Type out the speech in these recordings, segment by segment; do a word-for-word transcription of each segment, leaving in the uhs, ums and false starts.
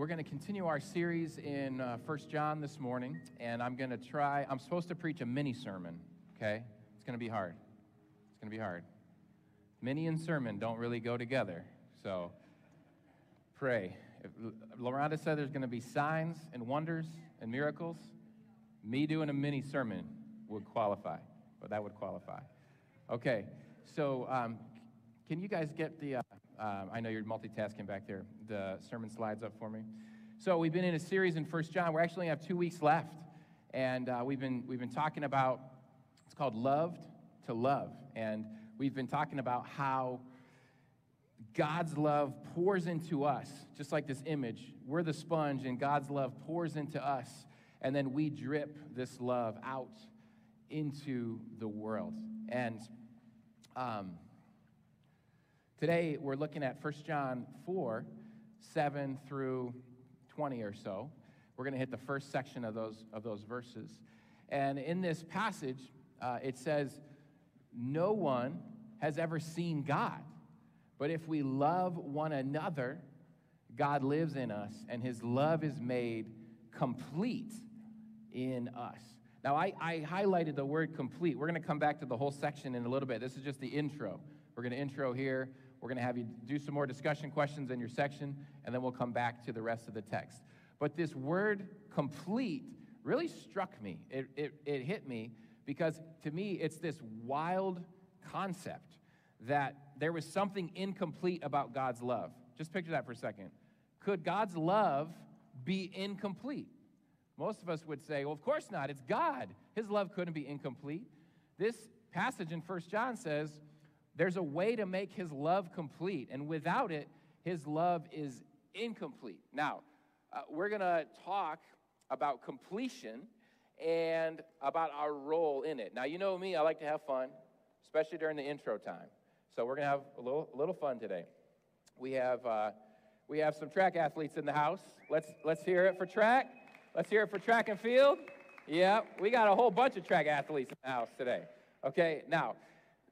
We're going to continue our series in uh, First John this morning, and I'm going to try, I'm supposed to preach a mini-sermon, okay? It's going to be hard. It's going to be hard. Mini and sermon don't really go together, so pray. If LaRonda said there's going to be signs and wonders and miracles. Me doing a mini-sermon would qualify, but that would qualify. Okay, so um, can you guys get the... Uh, Um, I know you're multitasking back there. The sermon slides up for me. So we've been in a series in First John. We actually have two weeks left, and uh, we've been we've been talking about. It's called Loved to Love, and we've been talking about how God's love pours into us, just like this image. We're the sponge, and God's love pours into us, and then we drip this love out into the world. And um, Today, we're looking at First John four, seven through twenty or so. We're going to hit the first section of those, of those verses. And in this passage, uh, it says, "No one has ever seen God, but if we love one another, God lives in us, and his love is made complete in us." Now, I, I highlighted the word complete. We're going to come back to the whole section in a little bit. This is just the intro. We're going to intro here. We're going to have you do some more discussion questions in your section, and then we'll come back to the rest of the text. But this word complete really struck me. It, it, it hit me because, to me, it's this wild concept that there was something incomplete about God's love. Just picture that for a second. Could God's love be incomplete? Most of us would say, well, of course not. It's God. His love couldn't be incomplete. This passage in First John says, there's a way to make his love complete, and without it, his love is incomplete. Now, uh, we're going to talk about completion and about our role in it. Now, you know me, I like to have fun, especially during the intro time. So we're going to have a little, a little fun today. We have uh, we have some track athletes in the house. Let's let's hear it for track. Let's hear it for track and field. Yeah, we got a whole bunch of track athletes in the house today. Okay, now.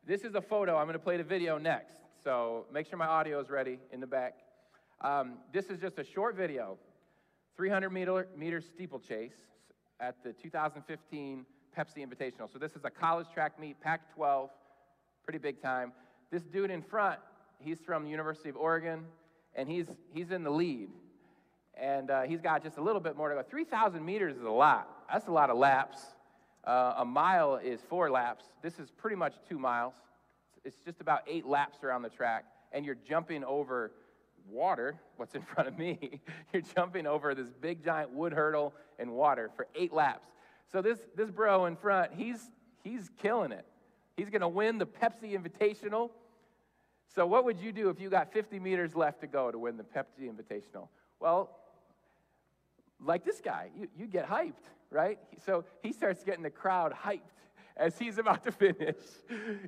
This is a photo. I'm going to play the video next, so make sure my audio is ready in the back. Um, this is just a short video, three hundred meter steeplechase at the two thousand fifteen Pepsi Invitational. So this is a college track meet, Pac twelve, pretty big time. This dude in front, he's from the University of Oregon, and he's he's in the lead, and uh, he's got just a little bit more to go. three thousand meters is a lot. That's a lot of laps. Uh, a mile is four laps. This is pretty much two miles. It's just about eight laps around the track, and you're jumping over water, what's in front of me. You're jumping over this big, giant wood hurdle and water for eight laps. So this this bro in front, he's he's killing it. He's going to win the Pepsi Invitational. So what would you do if you got fifty meters left to go to win the Pepsi Invitational? Well, like this guy, you, you get hyped, right? So he starts getting the crowd hyped as he's about to finish.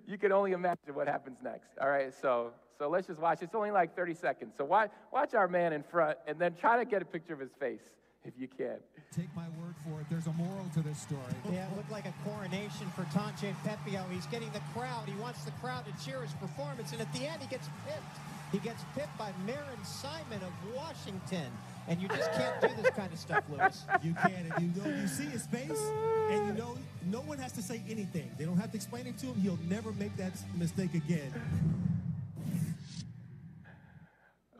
You can only imagine what happens next. All right, so so let's just watch. It's only like thirty seconds. So watch, watch our man in front, and then try to get a picture of his face if you can. Take my word for it. There's a moral to this story. Yeah, it looked like a coronation for Tonje Pepio. He's getting the crowd. He wants the crowd to cheer his performance, and at the end, he gets pipped. He gets pipped by Marin Simon of Washington. And you just can't do this kind of stuff, Lewis. You can't. And you know, you see his face, and you know no one has to say anything. They don't have to explain it to him. He'll never make that mistake again.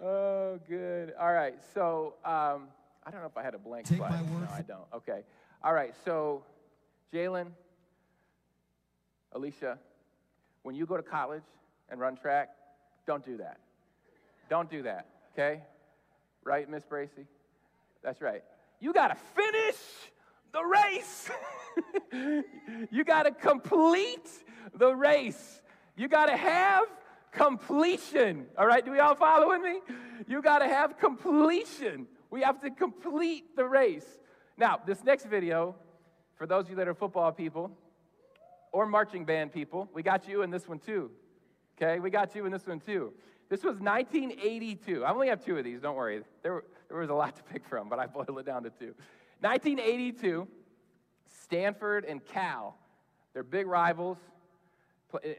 Oh, good. All right. So um, I don't know if I had a blank Take slide. My word. No, I don't. Okay. All right. So Jalen, Alicia, when you go to college and run track, don't do that. Don't do that. Okay. Right, Miss Bracy? That's right. You got to finish the race. You got to complete the race. You got to have completion. All right, do we all following me? You got to have completion. We have to complete the race. Now, this next video, for those of you that are football people or marching band people, we got you in this one too. Okay, we got you in this one too. This was nineteen eighty-two. I only have two of these, don't worry. There, there was a lot to pick from, but I boiled it down to two. nineteen eighty-two, Stanford and Cal, they're big rivals.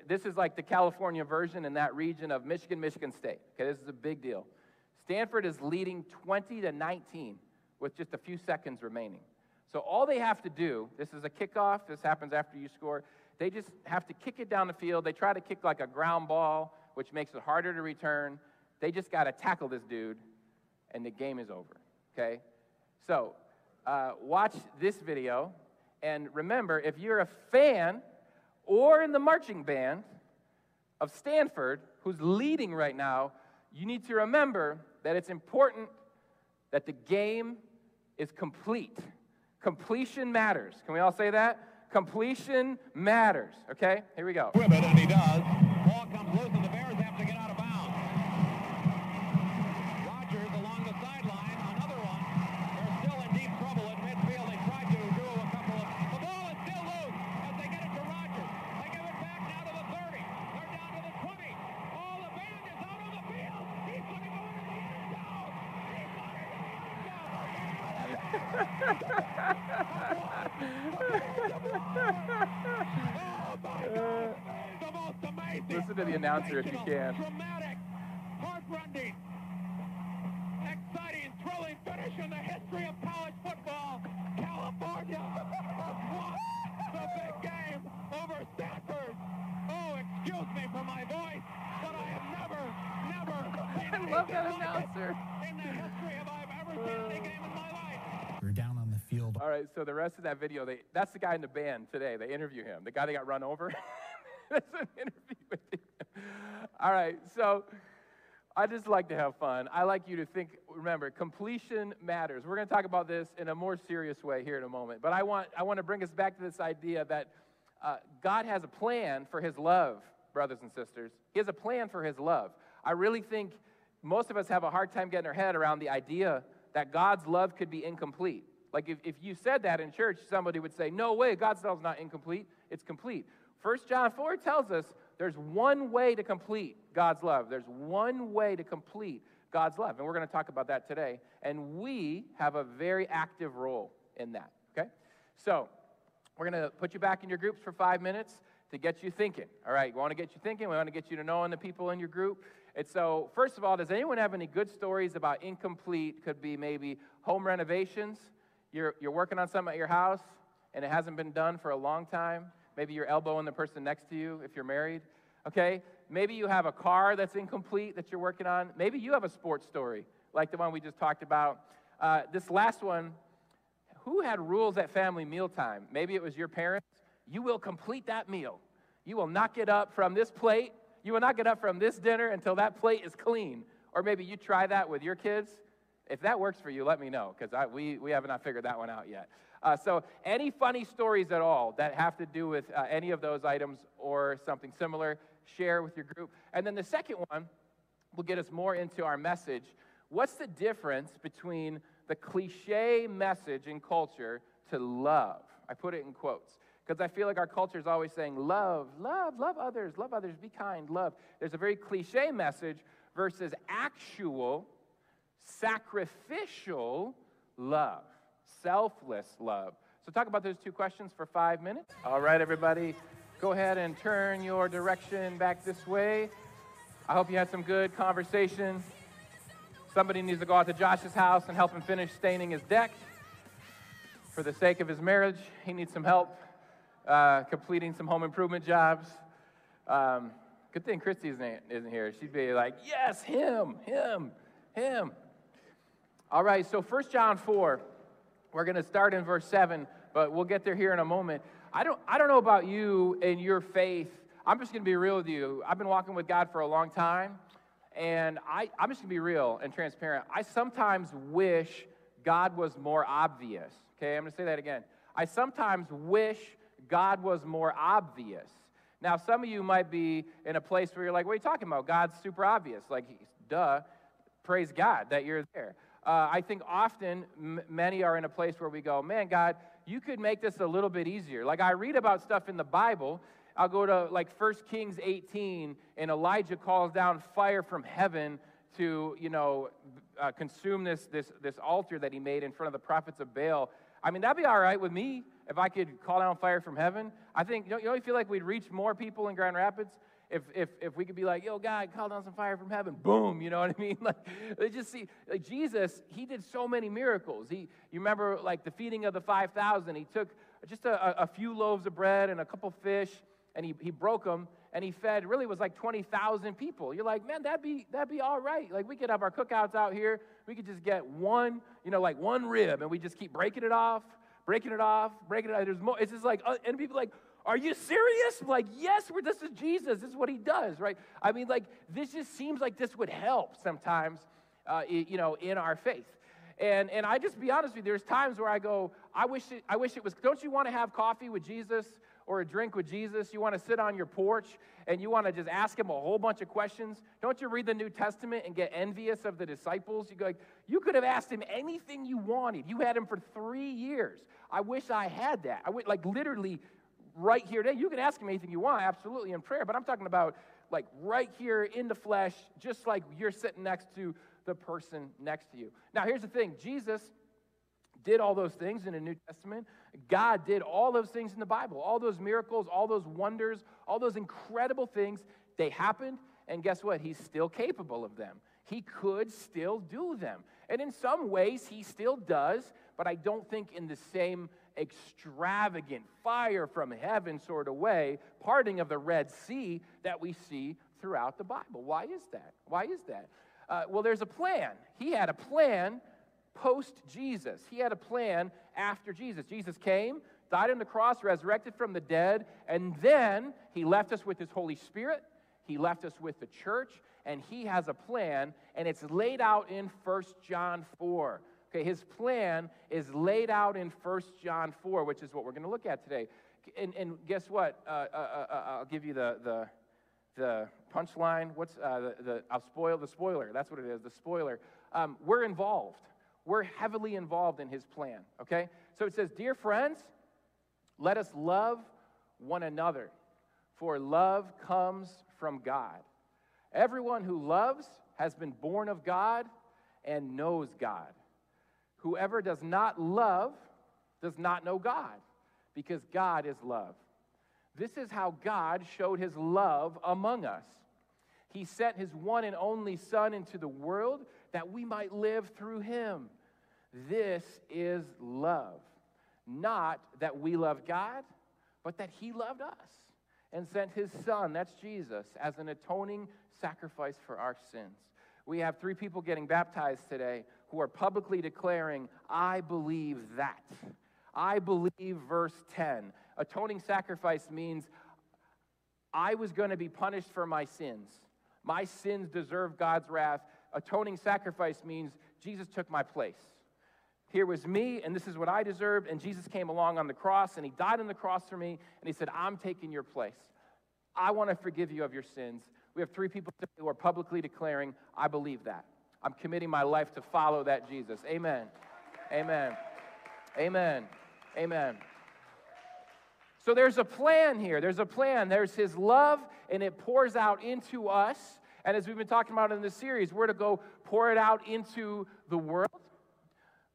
This is like the California version in that region of Michigan, Michigan State. Okay, this is a big deal. Stanford is leading twenty to nineteen with just a few seconds remaining. So all they have to do, this is a kickoff, this happens after you score, they just have to kick it down the field. They try to kick like a ground ball, which makes it harder to return. They just got to tackle this dude, and the game is over, okay? So uh, watch this video, and remember, if you're a fan or in the marching band of Stanford, who's leading right now, you need to remember that it's important that the game is complete. Completion matters. Can we all say that? Completion matters. Okay, here we go. And he does. Ball comes loose and the Bears have to get out of bounds. Rodgers along the sideline. Another one. They're still in deep trouble at midfield. They tried to do a couple of... The ball is still loose as they get it to Rodgers. They give it back now to the thirty. They're down to the twenty. Oh, the band is out on the field. He's going to go into the end zone. He's going to go into the end zone. Uh, listen to the announcer if you can. Dramatic, heart-rending, exciting, thrilling finish in the history of college football. California has won the big game over Stanford. Oh, excuse me for my voice, but I have never, never seen I love that announcer. In the history of I've ever seen any game in my life. We're down on the field. All right, so the rest of that video, they, that's the guy in the band today. They interview him. The guy that got run over. That's an interview with him. All right, so I just like to have fun. I like you to think, remember, completion matters. We're going to talk about this in a more serious way here in a moment. But I want, I want to bring us back to this idea that uh, God has a plan for his love, brothers and sisters. He has a plan for his love. I really think most of us have a hard time getting our head around the idea that God's love could be incomplete. Like if, if you said that in church, somebody would say, no way, God's love's not incomplete. It's complete. First John four tells us there's one way to complete God's love. There's one way to complete God's love, and we're going to talk about that today, and we have a very active role in that, okay? So we're going to put you back in your groups for five minutes to get you thinking, all right? We want to get you thinking. We want to get you to knowing the people in your group. And so first of all, does anyone have any good stories about incomplete? Could be maybe home renovations. You're, you're working on something at your house, and it hasn't been done for a long time. Maybe you're elbowing the person next to you if you're married, okay? Maybe you have a car that's incomplete that you're working on. Maybe you have a sports story, like the one we just talked about. Uh, this last one, who had rules at family mealtime? Maybe it was your parents. You will complete that meal. You will not get up from this plate. You will not get up from this dinner until that plate is clean. Or maybe you try that with your kids. If that works for you, let me know, because we, we have not figured that one out yet. Uh, so any funny stories at all that have to do with uh, any of those items or something similar, share with your group. And then the second one will get us more into our message. What's the difference between the cliche message in culture to love? I put it in quotes because I feel like our culture is always saying love, love, love others, love others, be kind, love. There's a very cliche message versus actual sacrificial love. Selfless love. So talk about those two questions for five minutes. All right, everybody, go ahead and turn your direction back this way. I hope you had some good conversation. Somebody needs to go out to Josh's house and help him finish staining his deck. For the sake of his marriage, he needs some help uh, completing some home improvement jobs. Um, good thing Christy isn't here. She'd be like, yes, him, him, him. All right, so First John four. We're going to start in verse seven, but we'll get there here in a moment. I don't I don't know about you and your faith. I'm just going to be real with you. I've been walking with God for a long time, and I, I'm just going to be real and transparent. I sometimes wish God was more obvious. Okay, I'm going to say that again. I sometimes wish God was more obvious. Now, some of you might be in a place where you're like, what are you talking about? God's super obvious. Like, duh, praise God that you're there. Uh, I think often m- many are in a place where we go, man, God, you could make this a little bit easier. Like I read about stuff in the Bible. I'll go to like First Kings eighteen, and Elijah calls down fire from heaven to, you know, uh, consume this, this, this altar that he made in front of the prophets of Baal. I mean, that'd be all right with me if I could call down fire from heaven. I think, you know, you feel like we'd reach more people in Grand Rapids if if if we could be like, yo, God, call down some fire from heaven, boom, you know what I mean? Like, they just see, like, Jesus, he did so many miracles. He, you remember, like, the feeding of the five thousand, he took just a, a few loaves of bread and a couple fish, and he, he broke them, and he fed, really was like twenty thousand people. You're like, man, that'd be, that'd be all right. Like, we could have our cookouts out here. We could just get one, you know, like one rib, and we just keep breaking it off, breaking it off, breaking it off. There's more. It's just like, and people are like, are you serious? Like, yes, we're, this is Jesus. This is what he does, right? I mean, like, this just seems like this would help sometimes, uh, you know, in our faith. And and I just be honest with you, there's times where I go, I wish it, I wish it was, don't you want to have coffee with Jesus or a drink with Jesus? You want to sit on your porch and you want to just ask him a whole bunch of questions? Don't you read the New Testament and get envious of the disciples? You go, like, you could have asked him anything you wanted. You had him for three years. I wish I had that. I would, like, literally right here today, you can ask him anything you want, absolutely, in prayer, but I'm talking about, like, right here in the flesh, just like you're sitting next to the person next to you. Now, here's the thing. Jesus did all those things in the New Testament. God did all those things in the Bible. All those miracles, all those wonders, all those incredible things, they happened, and guess what? He's still capable of them. He could still do them. And in some ways, he still does, but I don't think in the same extravagant fire from heaven sort of way, parting of the Red Sea that we see throughout the Bible. Why is that? Why is that? Uh, well, there's a plan. He had a plan post-Jesus. He had a plan after Jesus. Jesus came, died on the cross, resurrected from the dead, and then he left us with his Holy Spirit. He left us with the church, and he has a plan, and it's laid out in First John four. Okay, his plan is laid out in First John four, which is what we're going to look at today. And, and guess what? Uh, uh, uh, I'll give you the... the The punchline, what's uh, the, the, I'll spoil the spoiler. That's what it is, the spoiler. Um, we're involved. We're heavily involved in his plan, okay? So it says, dear friends, let us love one another, for love comes from God. Everyone who loves has been born of God and knows God. Whoever does not love does not know God, because God is love. This is how God showed his love among us. He sent his one and only Son into the world that we might live through him. This is love. Not that we love God, but that he loved us and sent his Son, that's Jesus, as an atoning sacrifice for our sins. We have three people getting baptized today who are publicly declaring, I believe that. I believe verse ten. Atoning sacrifice means I was going to be punished for my sins. My sins deserve God's wrath. Atoning sacrifice means Jesus took my place. Here was me, and this is what I deserved, and Jesus came along on the cross, and he died on the cross for me, and he said, I'm taking your place. I want to forgive you of your sins. We have three people who are publicly declaring, I believe that. I'm committing my life to follow that Jesus. Amen. Amen. Amen. Amen. So there's a plan here. There's a plan. There's his love, and it pours out into us. And as we've been talking about in this series, we're to go pour it out into the world.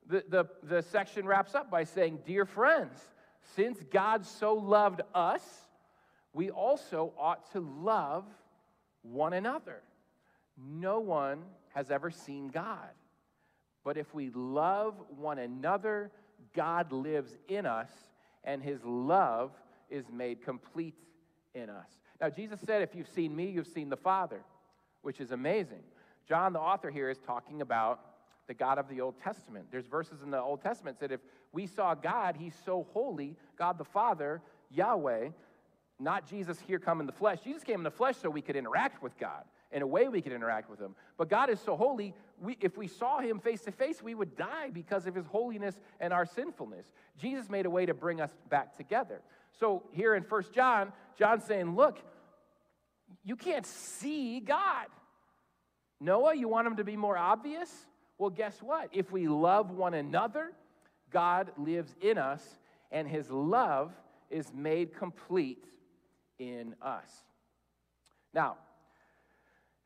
The, the, the section wraps up by saying, dear friends, since God so loved us, we also ought to love one another. No one has ever seen God. But if we love one another, God lives in us, and his love is made complete in us. Now, Jesus said, if you've seen me, you've seen the Father, which is amazing. John, the author here, is talking about the God of the Old Testament. There's verses in the Old Testament that if we saw God, he's so holy, God the Father, Yahweh, not Jesus here come in the flesh. Jesus came in the flesh so we could interact with God. In a way we could interact with him. But God is so holy, we, if we saw him face to face, we would die because of his holiness and our sinfulness. Jesus made a way to bring us back together. So here in First John, John's saying, look, you can't see God. Noah, you want him to be more obvious? Well, guess what? If we love one another, God lives in us, and his love is made complete in us. Now,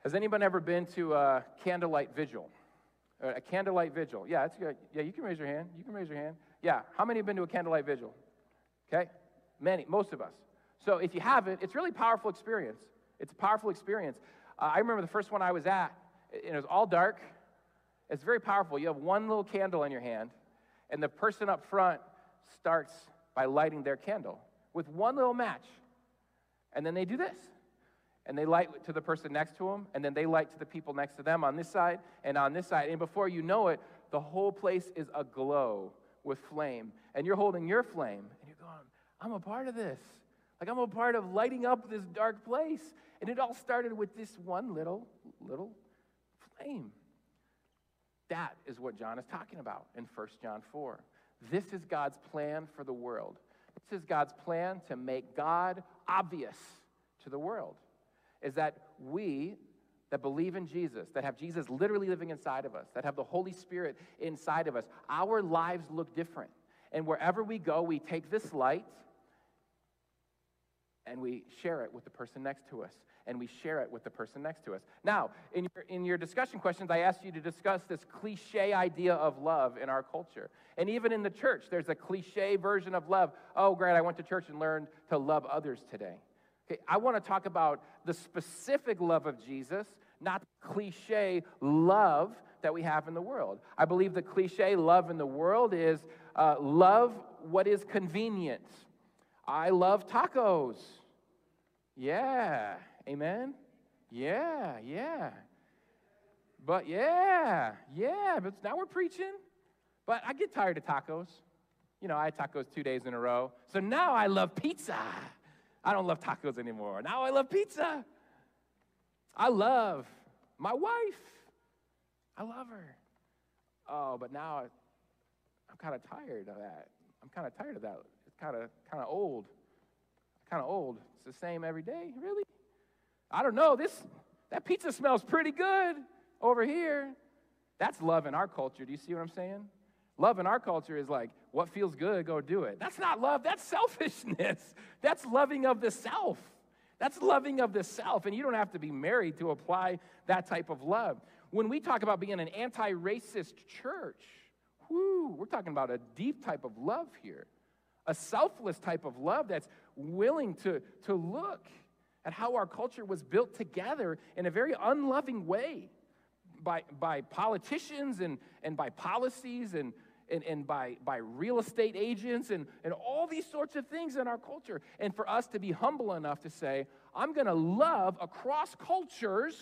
has anyone ever been to a candlelight vigil? A candlelight vigil. Yeah, that's good. Yeah, you can raise your hand. You can raise your hand. Yeah. How many have been to a candlelight vigil? Okay. Many. Most of us. So if you haven't, it's a really powerful experience. It's a powerful experience. Uh, I remember the first one I was at, and it was all dark. It's very powerful. You have one little candle in your hand, and the person up front starts by lighting their candle with one little match. And then they do this. And they light to the person next to them, and then they light to the people next to them on this side and on this side. And before you know it, the whole place is aglow with flame. And you're holding your flame, and you're going, I'm a part of this. Like, I'm a part of lighting up this dark place. And it all started with this one little, little flame. That is what John is talking about in First John four. This is God's plan for the world. This is God's plan to make God obvious to the world, is that we that believe in Jesus, that have Jesus literally living inside of us, that have the Holy Spirit inside of us, our lives look different. And wherever we go, we take this light and we share it with the person next to us, and we share it with the person next to us. Now, in your, in your discussion questions, I asked you to discuss this cliche idea of love in our culture. And even in the church, there's a cliche version of love. Oh, great, I went to church and learned to love others today. Okay, I want to talk about the specific love of Jesus, not the cliche love that we have in the world. I believe the cliche love in the world is uh, love what is convenient. I love tacos. Yeah. Amen? Yeah, yeah. But yeah, yeah. But now we're preaching. But I get tired of tacos. You know, I had tacos two days in a row. So now I love pizza. I don't love tacos anymore. Now I love pizza. I love my wife. I love her. Oh, but now I, I'm kind of tired of that. I'm kind of tired of that. It's kind of kind of old. Kind of old. It's the same every day. Really? I don't know. This that pizza smells pretty good over here. That's love in our culture. Do you see what I'm saying? Love in our culture is like, what feels good, go do it. That's not love. That's selfishness. That's loving of the self. That's loving of the self. And you don't have to be married to apply that type of love. When we talk about being an anti-racist church, whoo, we're talking about a deep type of love here, a selfless type of love that's willing to, to look at how our culture was built together in a very unloving way by, by politicians and, and by policies and And, and by, by real estate agents and, and all these sorts of things in our culture. And for us to be humble enough to say, I'm going to love across cultures,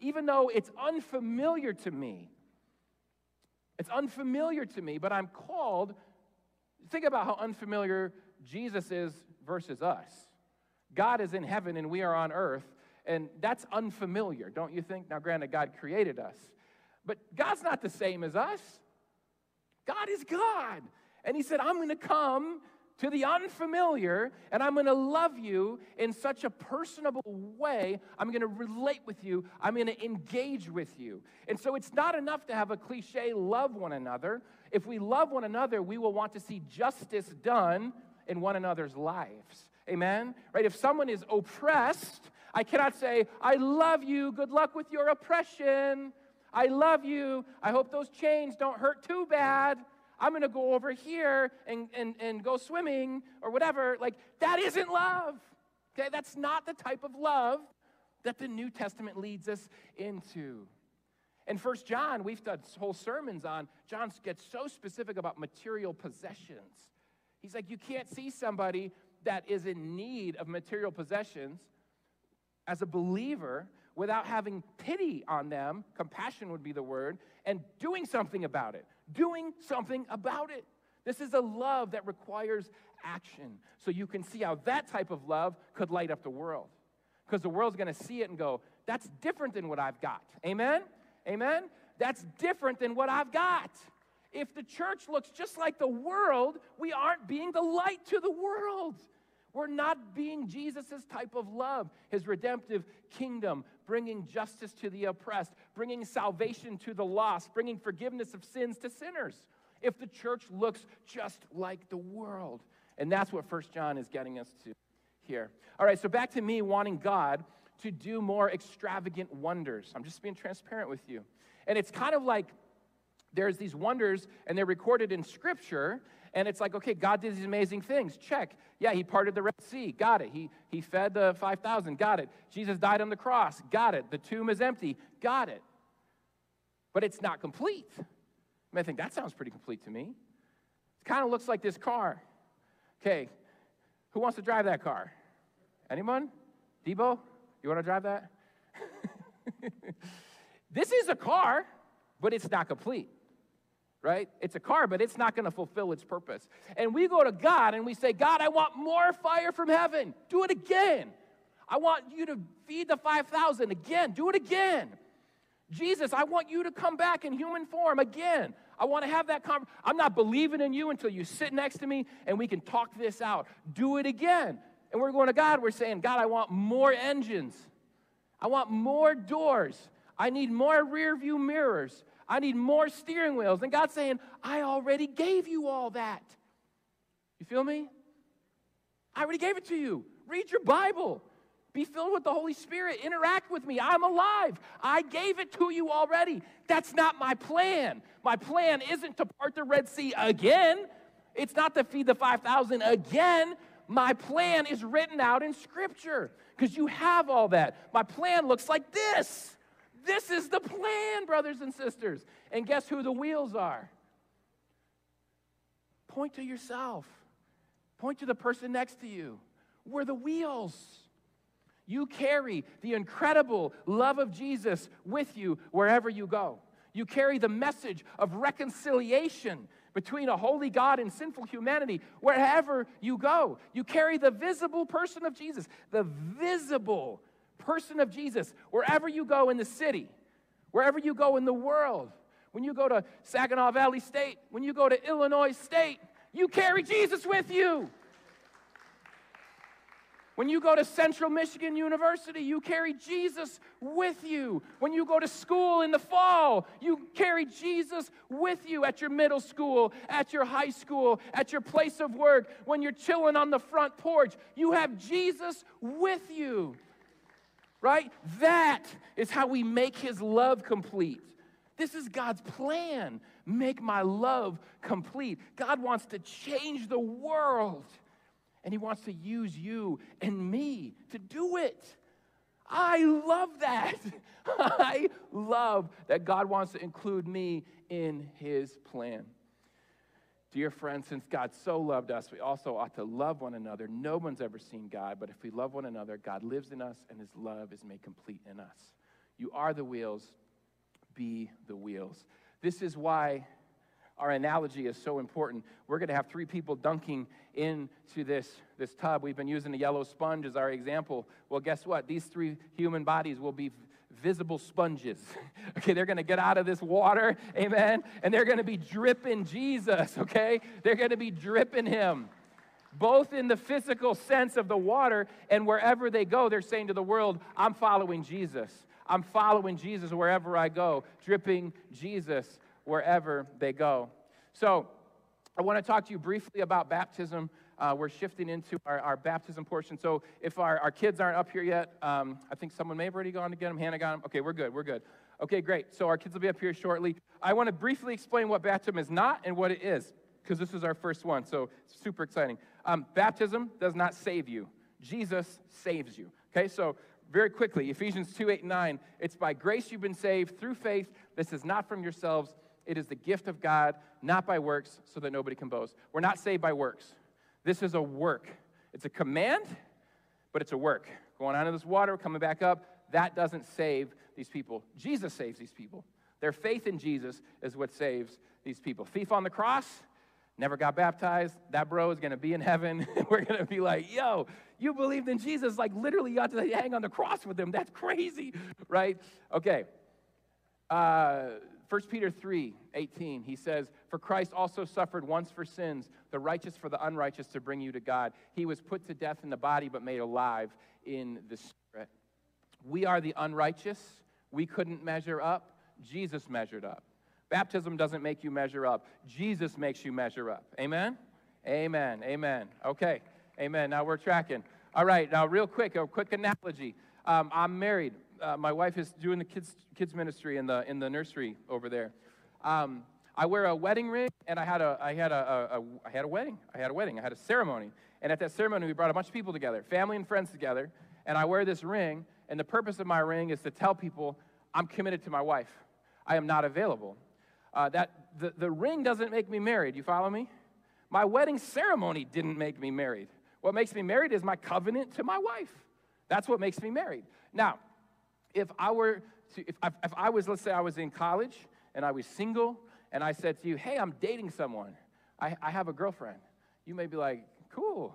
even though it's unfamiliar to me. It's unfamiliar to me, but I'm called. Think about how unfamiliar Jesus is versus us. God is in heaven and we are on earth, and that's unfamiliar, don't you think? Now, granted, God created us, but God's not the same as us. God is God. And he said, I'm going to come to the unfamiliar, and I'm going to love you in such a personable way. I'm going to relate with you. I'm going to engage with you. And so it's not enough to have a cliche love one another. If we love one another, we will want to see justice done in one another's lives. Amen? Right? If someone is oppressed, I cannot say, I love you. Good luck with your oppression. I love you. I hope those chains don't hurt too bad. I'm going to go over here and, and, and go swimming or whatever. Like, that isn't love. Okay, that's not the type of love that the New Testament leads us into. In First John, we've done whole sermons on, John gets so specific about material possessions. He's like, you can't see somebody that is in need of material possessions as a believer without having pity on them, compassion would be the word, and doing something about it. Doing something about it. This is a love that requires action. So you can see how that type of love could light up the world. Because the world's going to see it and go, that's different than what I've got. Amen? Amen? That's different than what I've got. If the church looks just like the world, we aren't being the light to the world. We're not being Jesus' type of love, his redemptive kingdom, bringing justice to the oppressed, bringing salvation to the lost, bringing forgiveness of sins to sinners, if the church looks just like the world. And that's what First John is getting us to here. All right, so back to me wanting God to do more extravagant wonders. I'm just being transparent with you. And it's kind of like there's these wonders, and they're recorded in Scripture, and it's like, okay, God did these amazing things. Check. Yeah, he parted the Red Sea. Got it. He he fed the five thousand. Got it. Jesus died on the cross. Got it. The tomb is empty. Got it. But it's not complete. I mean, I think that sounds pretty complete to me. It kind of looks like this car. Okay, who wants to drive that car? Anyone? Debo, you want to drive that? This is a car, but it's not complete, right? It's a car, but it's not going to fulfill its purpose. And we go to God and we say, God, I want more fire from heaven. Do it again. I want you to feed the five thousand again. Do it again. Jesus, I want you to come back in human form again. I want to have that conversation. I'm not believing in you until you sit next to me and we can talk this out. Do it again. And we're going to God. We're saying, God, I want more engines. I want more doors. I need more rear view mirrors. I need more steering wheels. And God's saying, I already gave you all that. You feel me? I already gave it to you. Read your Bible. Be filled with the Holy Spirit. Interact with me. I'm alive. I gave it to you already. That's not my plan. My plan isn't to part the Red Sea again. It's not to feed the five thousand again. My plan is written out in Scripture because you have all that. My plan looks like this. This is the plan, brothers and sisters. And guess who the wheels are? Point to yourself. Point to the person next to you. We're the wheels. You carry the incredible love of Jesus with you wherever you go. You carry the message of reconciliation between a holy God and sinful humanity wherever you go. You carry the visible person of Jesus, the visible person of Jesus wherever you go in the city, wherever you go in the world. When you go to Saginaw Valley State, when you go to Illinois State, you carry Jesus with you. When you go to Central Michigan University, you carry Jesus with you. When you go to school in the fall, you carry Jesus with you at your middle school, at your high school, at your place of work. When you're chilling on the front porch, you have Jesus with you, right? That is how we make his love complete. This is God's plan. Make my love complete. God wants to change the world. And he wants to use you and me to do it. I love that. I love that God wants to include me in his plan. Dear friends, since God so loved us, we also ought to love one another. No one's ever seen God, but if we love one another, God lives in us and his love is made complete in us. You are the wheels. Be the wheels. This is why our analogy is so important. We're going to have three people dunking into this, this tub. We've been using a yellow sponge as our example. Well, guess what? These three human bodies will be visible sponges. Okay, they're going to get out of this water, amen, and they're going to be dripping Jesus, okay? They're going to be dripping him, both in the physical sense of the water and wherever they go, they're saying to the world, I'm following Jesus. I'm following Jesus wherever I go, dripping Jesus wherever they go. So I want to talk to you briefly about baptism. Uh, we're shifting into our, our baptism portion. So if our, our kids aren't up here yet, um, I think someone may have already gone to get them. Hannah got them. Okay, we're good. We're good. Okay, great. So our kids will be up here shortly. I want to briefly explain what baptism is not and what it is, because this is our first one. So it's super exciting. Um, baptism does not save you. Jesus saves you. Okay, so very quickly, Ephesians two, eight, and nine, it's by grace you've been saved through faith. This is not from yourselves. It is the gift of God, not by works, so that nobody can boast. We're not saved by works. This is a work. It's a command, but it's a work. Going out into this water, coming back up, that doesn't save these people. Jesus saves these people. Their faith in Jesus is what saves these people. Thief on the cross, never got baptized. That bro is going to be in heaven. We're going to be like, yo, you believed in Jesus. Like, literally, you ought to hang on the cross with him. That's crazy, right? Okay. Uh... First Peter three, eighteen, he says, for Christ also suffered once for sins, the righteous for the unrighteous to bring you to God. He was put to death in the body, but made alive in the spirit. We are the unrighteous. We couldn't measure up. Jesus measured up. Baptism doesn't make you measure up. Jesus makes you measure up. Amen? Amen. Amen. Okay. Amen. Now we're tracking. All right. Now, real quick, a quick analogy. Um, I'm married. Uh, my wife is doing the kids kids ministry in the in the nursery over there. Um, I wear a wedding ring, and I had a, I had a, a, a, I had a wedding. I had a wedding. I had a ceremony. And at that ceremony, we brought a bunch of people together, family and friends together, and I wear this ring, and the purpose of my ring is to tell people, I'm committed to my wife. I am not available. Uh, that the, the ring doesn't make me married. You follow me? My wedding ceremony didn't make me married. What makes me married is my covenant to my wife. That's what makes me married. Now, if I were to, if I, if I was, let's say I was in college, and I was single, and I said to you, hey, I'm dating someone. I, I have a girlfriend. You may be like, cool.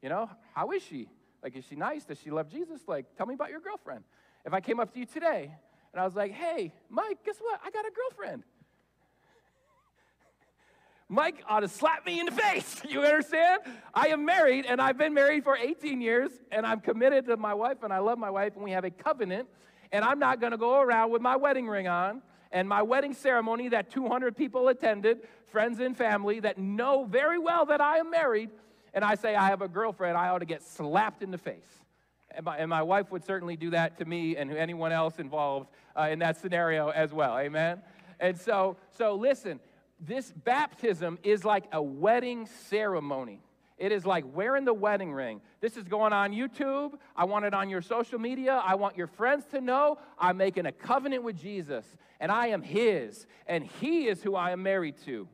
You know, how is she? Like, is she nice? Does she love Jesus? Like, tell me about your girlfriend. If I came up to you today, and I was like, hey, Mike, guess what? I got a girlfriend. Mike ought to slap me in the face. You understand? I am married, and I've been married for eighteen years, and I'm committed to my wife, and I love my wife, and we have a covenant, and I'm not going to go around with my wedding ring on. And my wedding ceremony that two hundred people attended, friends and family that know very well that I am married, and I say I have a girlfriend, I ought to get slapped in the face. And my, and my wife would certainly do that to me and anyone else involved uh, in that scenario as well, amen? And so, so listen, this baptism is like a wedding ceremony. It is like wearing the wedding ring. This is going on YouTube. I want it on your social media. I want your friends to know I'm making a covenant with Jesus, and I am his, and he is who I am married to.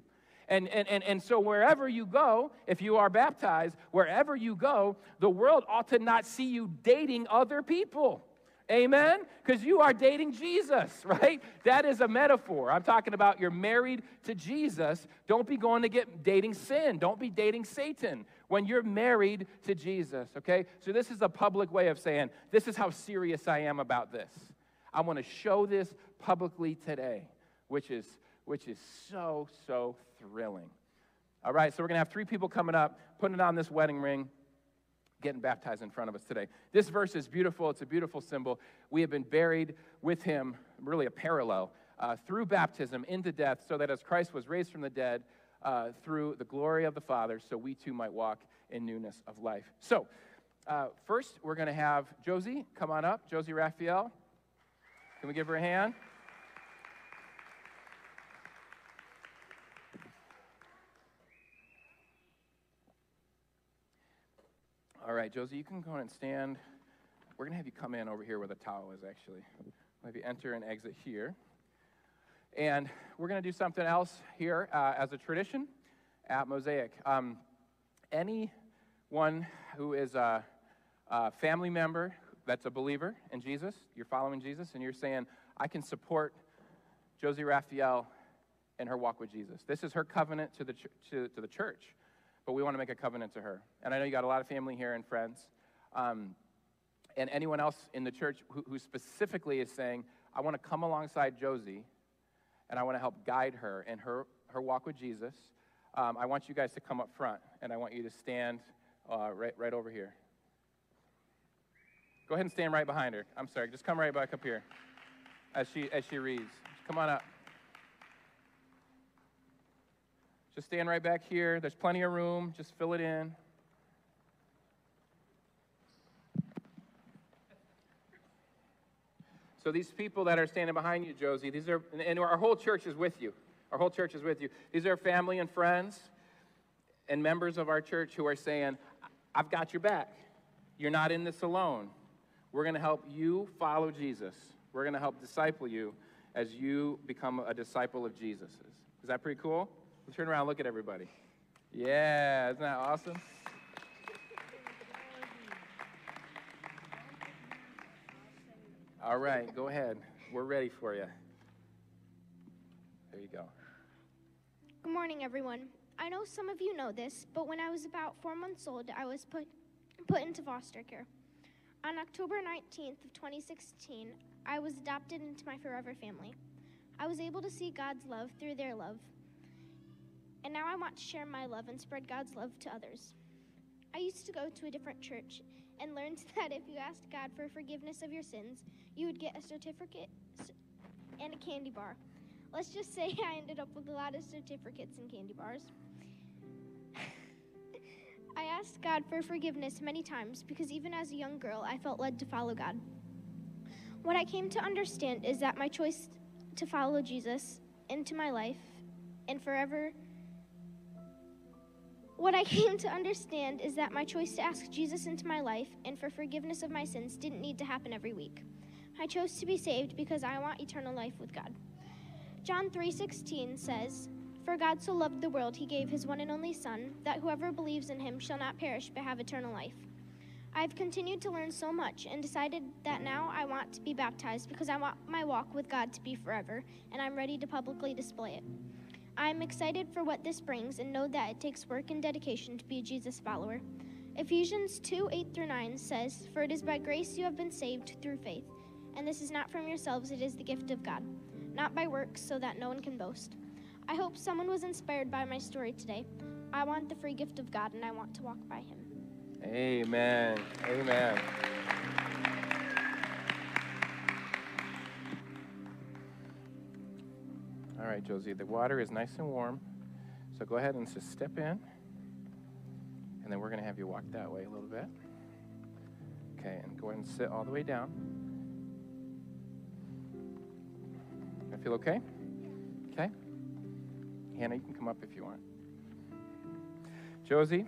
And, and, and, and so wherever you go, if you are baptized, wherever you go, the world ought to not see you dating other people. Amen? Because you are dating Jesus, right? That is a metaphor. I'm talking about you're married to Jesus. Don't be going to get dating sin. Don't be dating Satan when you're married to Jesus, okay? So this is a public way of saying, this is how serious I am about this. I want to show this publicly today, which is, which is so, so thrilling. All right, so we're going to have three people coming up, putting on this wedding ring, getting baptized in front of us today. This verse is beautiful. It's a beautiful symbol. We have been buried with him, really a parallel, uh, through baptism into death, so that as Christ was raised from the dead uh, through the glory of the Father, so we too might walk in newness of life. So uh, first, we're going to have Josie come on up. Josie Raphael. Can we give her a hand? All right, Josie, you can go and stand. We're going to have you come in over here where the towel is, actually. We'll have you enter and exit here. And we're going to do something else here uh, as a tradition at Mosaic. Um, anyone who is a, a family member that's a believer in Jesus, you're following Jesus, and you're saying, I can support Josie Raphael in her walk with Jesus. This is her covenant to the ch- to, to the church. But we want to make a covenant to her. And I know you got a lot of family here and friends. Um, and anyone else in the church who, who specifically is saying, I want to come alongside Josie, and I want to help guide her in her, her walk with Jesus, um, I want you guys to come up front, and I want you to stand uh, right, right over here. Go ahead and stand right behind her. I'm sorry, just come right back up here as she, as she reads. Just come on up. Just stand right back here. There's plenty of room. Just fill it in. So these people that are standing behind you, Josie, these are, and our whole church is with you. Our whole church is with you. These are family and friends and members of our church who are saying, I've got your back. You're not in this alone. We're going to help you follow Jesus. We're going to help disciple you as you become a disciple of Jesus. Is that pretty cool? Turn around and look at everybody. Yeah, isn't that awesome? All right, go ahead. We're ready for you. There you go. Good morning, everyone. I know some of you know this, but when I was about four months old, I was put, put into foster care. On October nineteenth of twenty sixteen, I was adopted into my forever family. I was able to see God's love through their love. And now I want to share my love and spread God's love to others. I used to go to a different church and learned that if you asked God for forgiveness of your sins, you would get a certificate and a candy bar. Let's just say I ended up with a lot of certificates and candy bars. I asked God for forgiveness many times because even as a young girl, I felt led to follow God. What I came to understand is that my choice to follow Jesus into my life and forever. What I came to understand is that my choice to ask Jesus into my life and for forgiveness of my sins didn't need to happen every week. I chose to be saved because I want eternal life with God. John three sixteen says, "For God so loved the world, he gave his one and only Son, that whoever believes in him shall not perish but have eternal life." I've continued to learn so much and decided that now I want to be baptized because I want my walk with God to be forever, and I'm ready to publicly display it. I'm excited for what this brings and know that it takes work and dedication to be a Jesus follower. Ephesians two, eight through nine says, "For it is by grace you have been saved through faith, and this is not from yourselves, it is the gift of God, not by works, so that no one can boast." I hope someone was inspired by my story today. I want the free gift of God, and I want to walk by him. Amen. Amen. All right, Josie, the water is nice and warm, so go ahead and just step in, and then we're going to have you walk that way a little bit. Okay, and go ahead and sit all the way down. I feel okay? Okay. Hannah, you can come up if you want. Josie,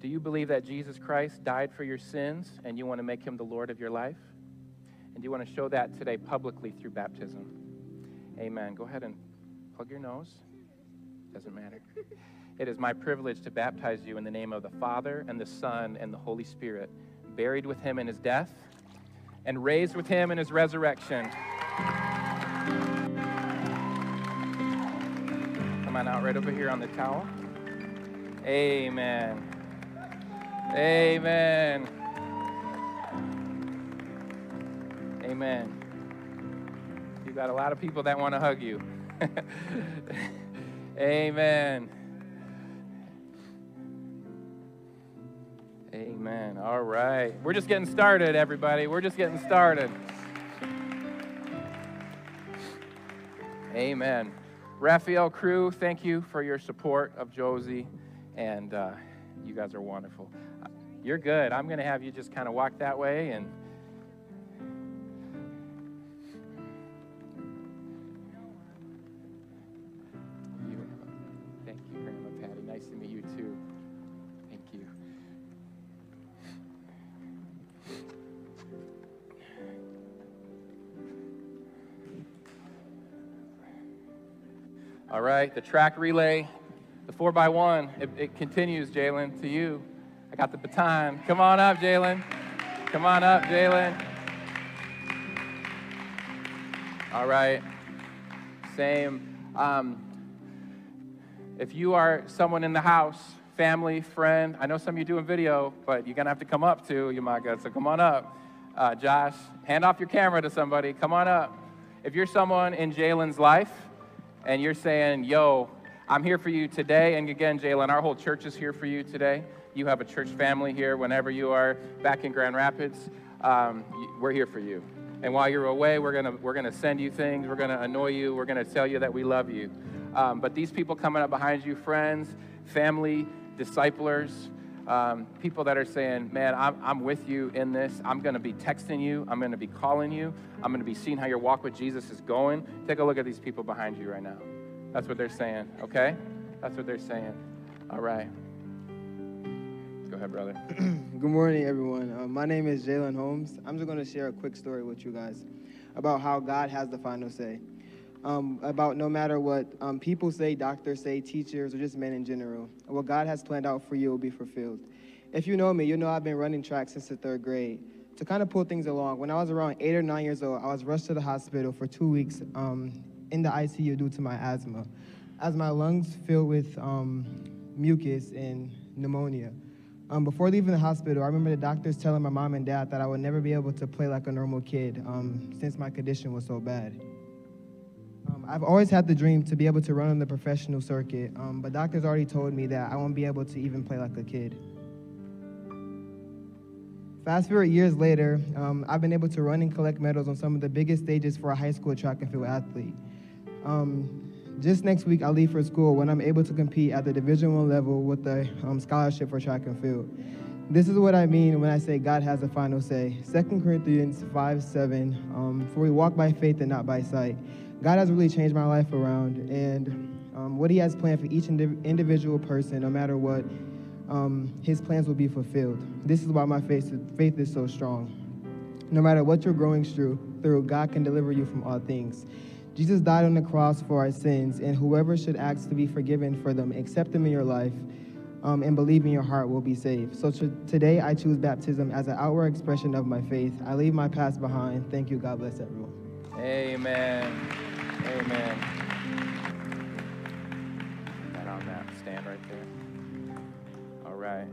do you believe that Jesus Christ died for your sins and you want to make him the Lord of your life? And do you want to show that today publicly through baptism? Amen. Go ahead and plug your nose. Doesn't matter. It is my privilege to baptize you in the name of the Father and the Son and the Holy Spirit, buried with him in his death and raised with him in his resurrection. Come on out right over here on the towel. Amen. Amen. Amen. You got a lot of people that want to hug you. Amen. Amen. All right. We're just getting started, everybody. We're just getting started. Amen. Raphael crew, thank you for your support of Josie, and uh, you guys are wonderful. You're good. I'm going to have you just kind of walk that way. And you, thank you, Grandma Patty. Nice to meet you, too. Thank you. All right, the track relay. The four by one, it, it continues, Jalen, to you. I got the baton. Come on up, Jalen. Come on up, Jalen. All right. Same. Um, if you are someone in the house, family, friend, I know some of you doing video, but you're going to have to come up to Yamaga, so come on up. Uh, Josh, hand off your camera to somebody. Come on up. If you're someone in Jalen's life and you're saying, yo, I'm here for you today, and again, Jalen, our whole church is here for you today. You have a church family here whenever you are back in Grand Rapids. Um, we're here for you. And while you're away, we're gonna, we're gonna send you things. We're gonna annoy you. We're gonna tell you that we love you. Um, but these people coming up behind you, friends, family, disciplers, um, people that are saying, man, I'm, I'm with you in this. I'm gonna be texting you. I'm gonna be calling you. I'm gonna be seeing how your walk with Jesus is going. Take a look at these people behind you right now. That's what they're saying, okay? That's what they're saying. All right. Go ahead, brother. Good morning, everyone. Uh, my name is Jalen Holmes. I'm just going to share a quick story with you guys about how God has the final say, um, about no matter what um, people say, doctors say, teachers, or just men in general, what God has planned out for you will be fulfilled. If you know me, you know I've been running track since the third grade. To kind of pull things along, when I was around eight or nine years old, I was rushed to the hospital for two weeks um, in the I C U due to my asthma, as my lungs filled with um, mucus and pneumonia. Um, before leaving the hospital, I remember the doctors telling my mom and dad that I would never be able to play like a normal kid um, since my condition was so bad. Um, I've always had the dream to be able to run on the professional circuit, um, but doctors already told me that I won't be able to even play like a kid. Fast forward years later, um, I've been able to run and collect medals on some of the biggest stages for a high school track and field athlete. Um, just next week, I leave for school when I'm able to compete at the Division One level with a um, scholarship for track and field. This is what I mean when I say God has the final say. Second Corinthians five seven, um, for we walk by faith and not by sight. God has really changed my life around, and um, what he has planned for each indiv- individual person, no matter what, um, his plans will be fulfilled. This is why my faith, faith is so strong. No matter what you're growing through, through, God can deliver you from all things. Jesus died on the cross for our sins, and whoever should ask to be forgiven for them, accept them in your life, um, and believe in your heart will be saved. So t- today I choose baptism as an outward expression of my faith. I leave my past behind. Thank you. God bless everyone. Amen. Amen. Right on that. Stand right there. All right.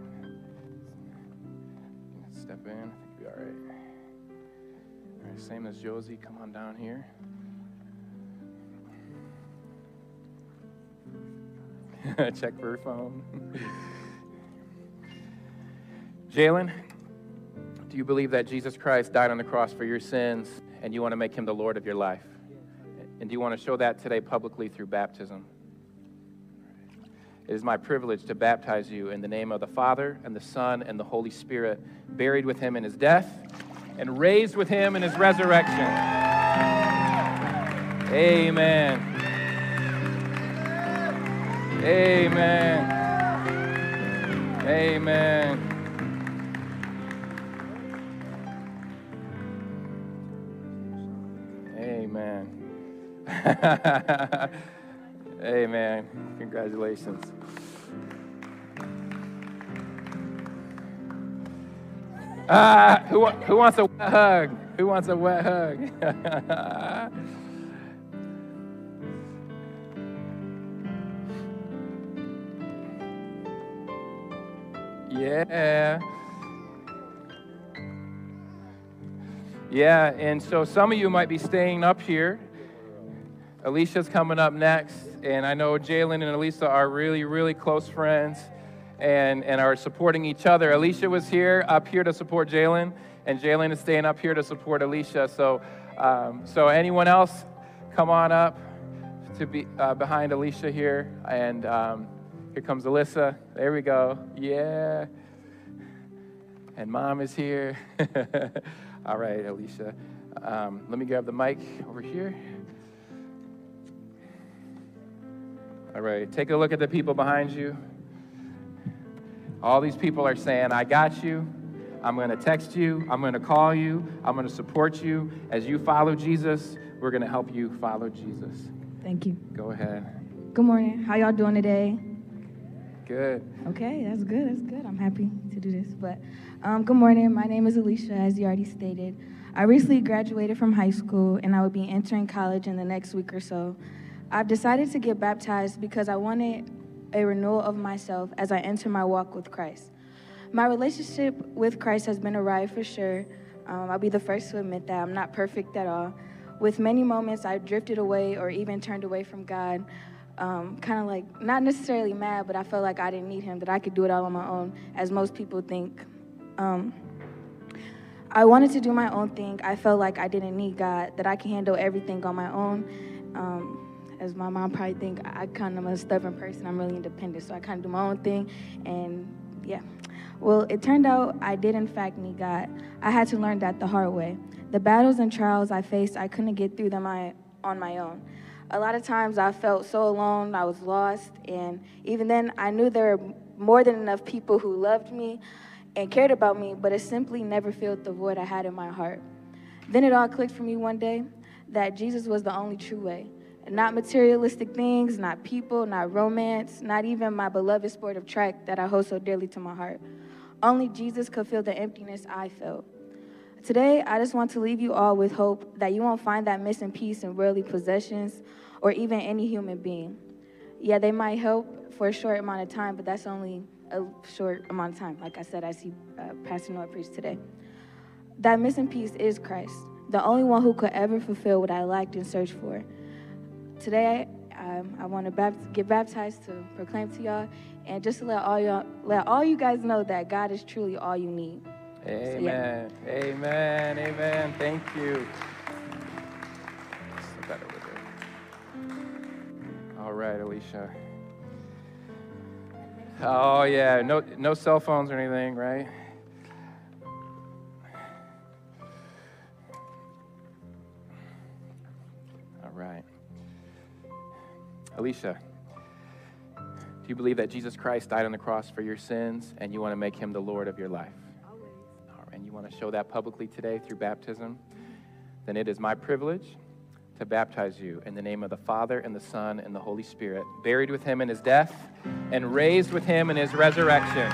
Step in. I think we'll be all right. All right, same as Josie. Come on down here. Check for her phone. Jalen, do you believe that Jesus Christ died on the cross for your sins and you want to make him the Lord of your life? And do you want to show that today publicly through baptism? It is my privilege to baptize you in the name of the Father and the Son and the Holy Spirit, buried with him in his death and raised with him in his resurrection. Amen. Amen. Amen. Amen. Congratulations. Ah, who, who wants a wet hug? Who wants a wet hug? Yeah. Yeah, and so some of you might be staying up here. Alicia's coming up next, and I know Jalen and Alicia are really, really close friends and, and are supporting each other. Alicia was here, up here to support Jalen, and Jalen is staying up here to support Alicia. So um, so anyone else, come on up to be uh, behind Alicia here. And um, here comes Alyssa. There we go. Yeah. And Mom is here. All right, Alicia. Um, let me grab the mic over here. All right, take a look at the people behind you. All these people are saying, I got you. I'm going to text you. I'm going to call you. I'm going to support you. As you follow Jesus, we're going to help you follow Jesus. Thank you. Go ahead. Good morning. How y'all doing today? Good. Okay, that's good. That's good. I'm happy to do this. But um, good morning. My name is Alicia, as you already stated. I recently graduated from high school, and I will be entering college in the next week or so. I've decided to get baptized because I wanted a renewal of myself as I enter my walk with Christ. My relationship with Christ has been a ride for sure. Um, I'll be the first to admit that I'm not perfect at all. With many moments, I've drifted away or even turned away from God, um, kind of like, not necessarily mad, but I felt like I didn't need him, that I could do it all on my own, as most people think. Um, I wanted to do my own thing. I felt like I didn't need God, that I can handle everything on my own. Um, As my mom probably think, I kind of am a stubborn person. I'm really independent, so I kind of do my own thing. And yeah, well, it turned out I did in fact need God. I had to learn that the hard way. The battles and trials I faced, I couldn't get through them on my own. A lot of times I felt so alone, I was lost. And even then, I knew there were more than enough people who loved me and cared about me, but it simply never filled the void I had in my heart. Then it all clicked for me one day that Jesus was the only true way. Not materialistic things, not people, not romance, not even my beloved sport of track that I hold so dearly to my heart. Only Jesus could fill the emptiness I felt. Today, I just want to leave you all with hope that you won't find that missing piece in worldly possessions or even any human being. Yeah, they might help for a short amount of time, but that's only a short amount of time. Like I said, I see uh, Pastor Noah preach today. That missing piece is Christ, the only one who could ever fulfill what I lacked and searched for. Today, um, I want to bapt- get baptized to proclaim to y'all, and just to let all y'all, let all you guys know that God is truly all you need. Amen. So, yeah. Amen. Amen. Thank you. Step over there. All right, Alicia. Oh yeah, no, no cell phones or anything, right? All right. Alicia, do you believe that Jesus Christ died on the cross for your sins and you want to make him the Lord of your life? Always. Right, and you want to show that publicly today through baptism? Then it is my privilege to baptize you in the name of the Father and the Son and the Holy Spirit, buried with him in his death and raised with him in his resurrection.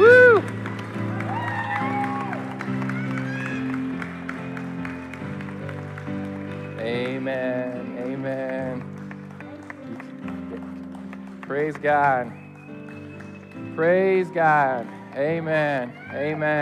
Woo! Woo! Amen. Amen. Praise God. Praise God. Amen. Amen.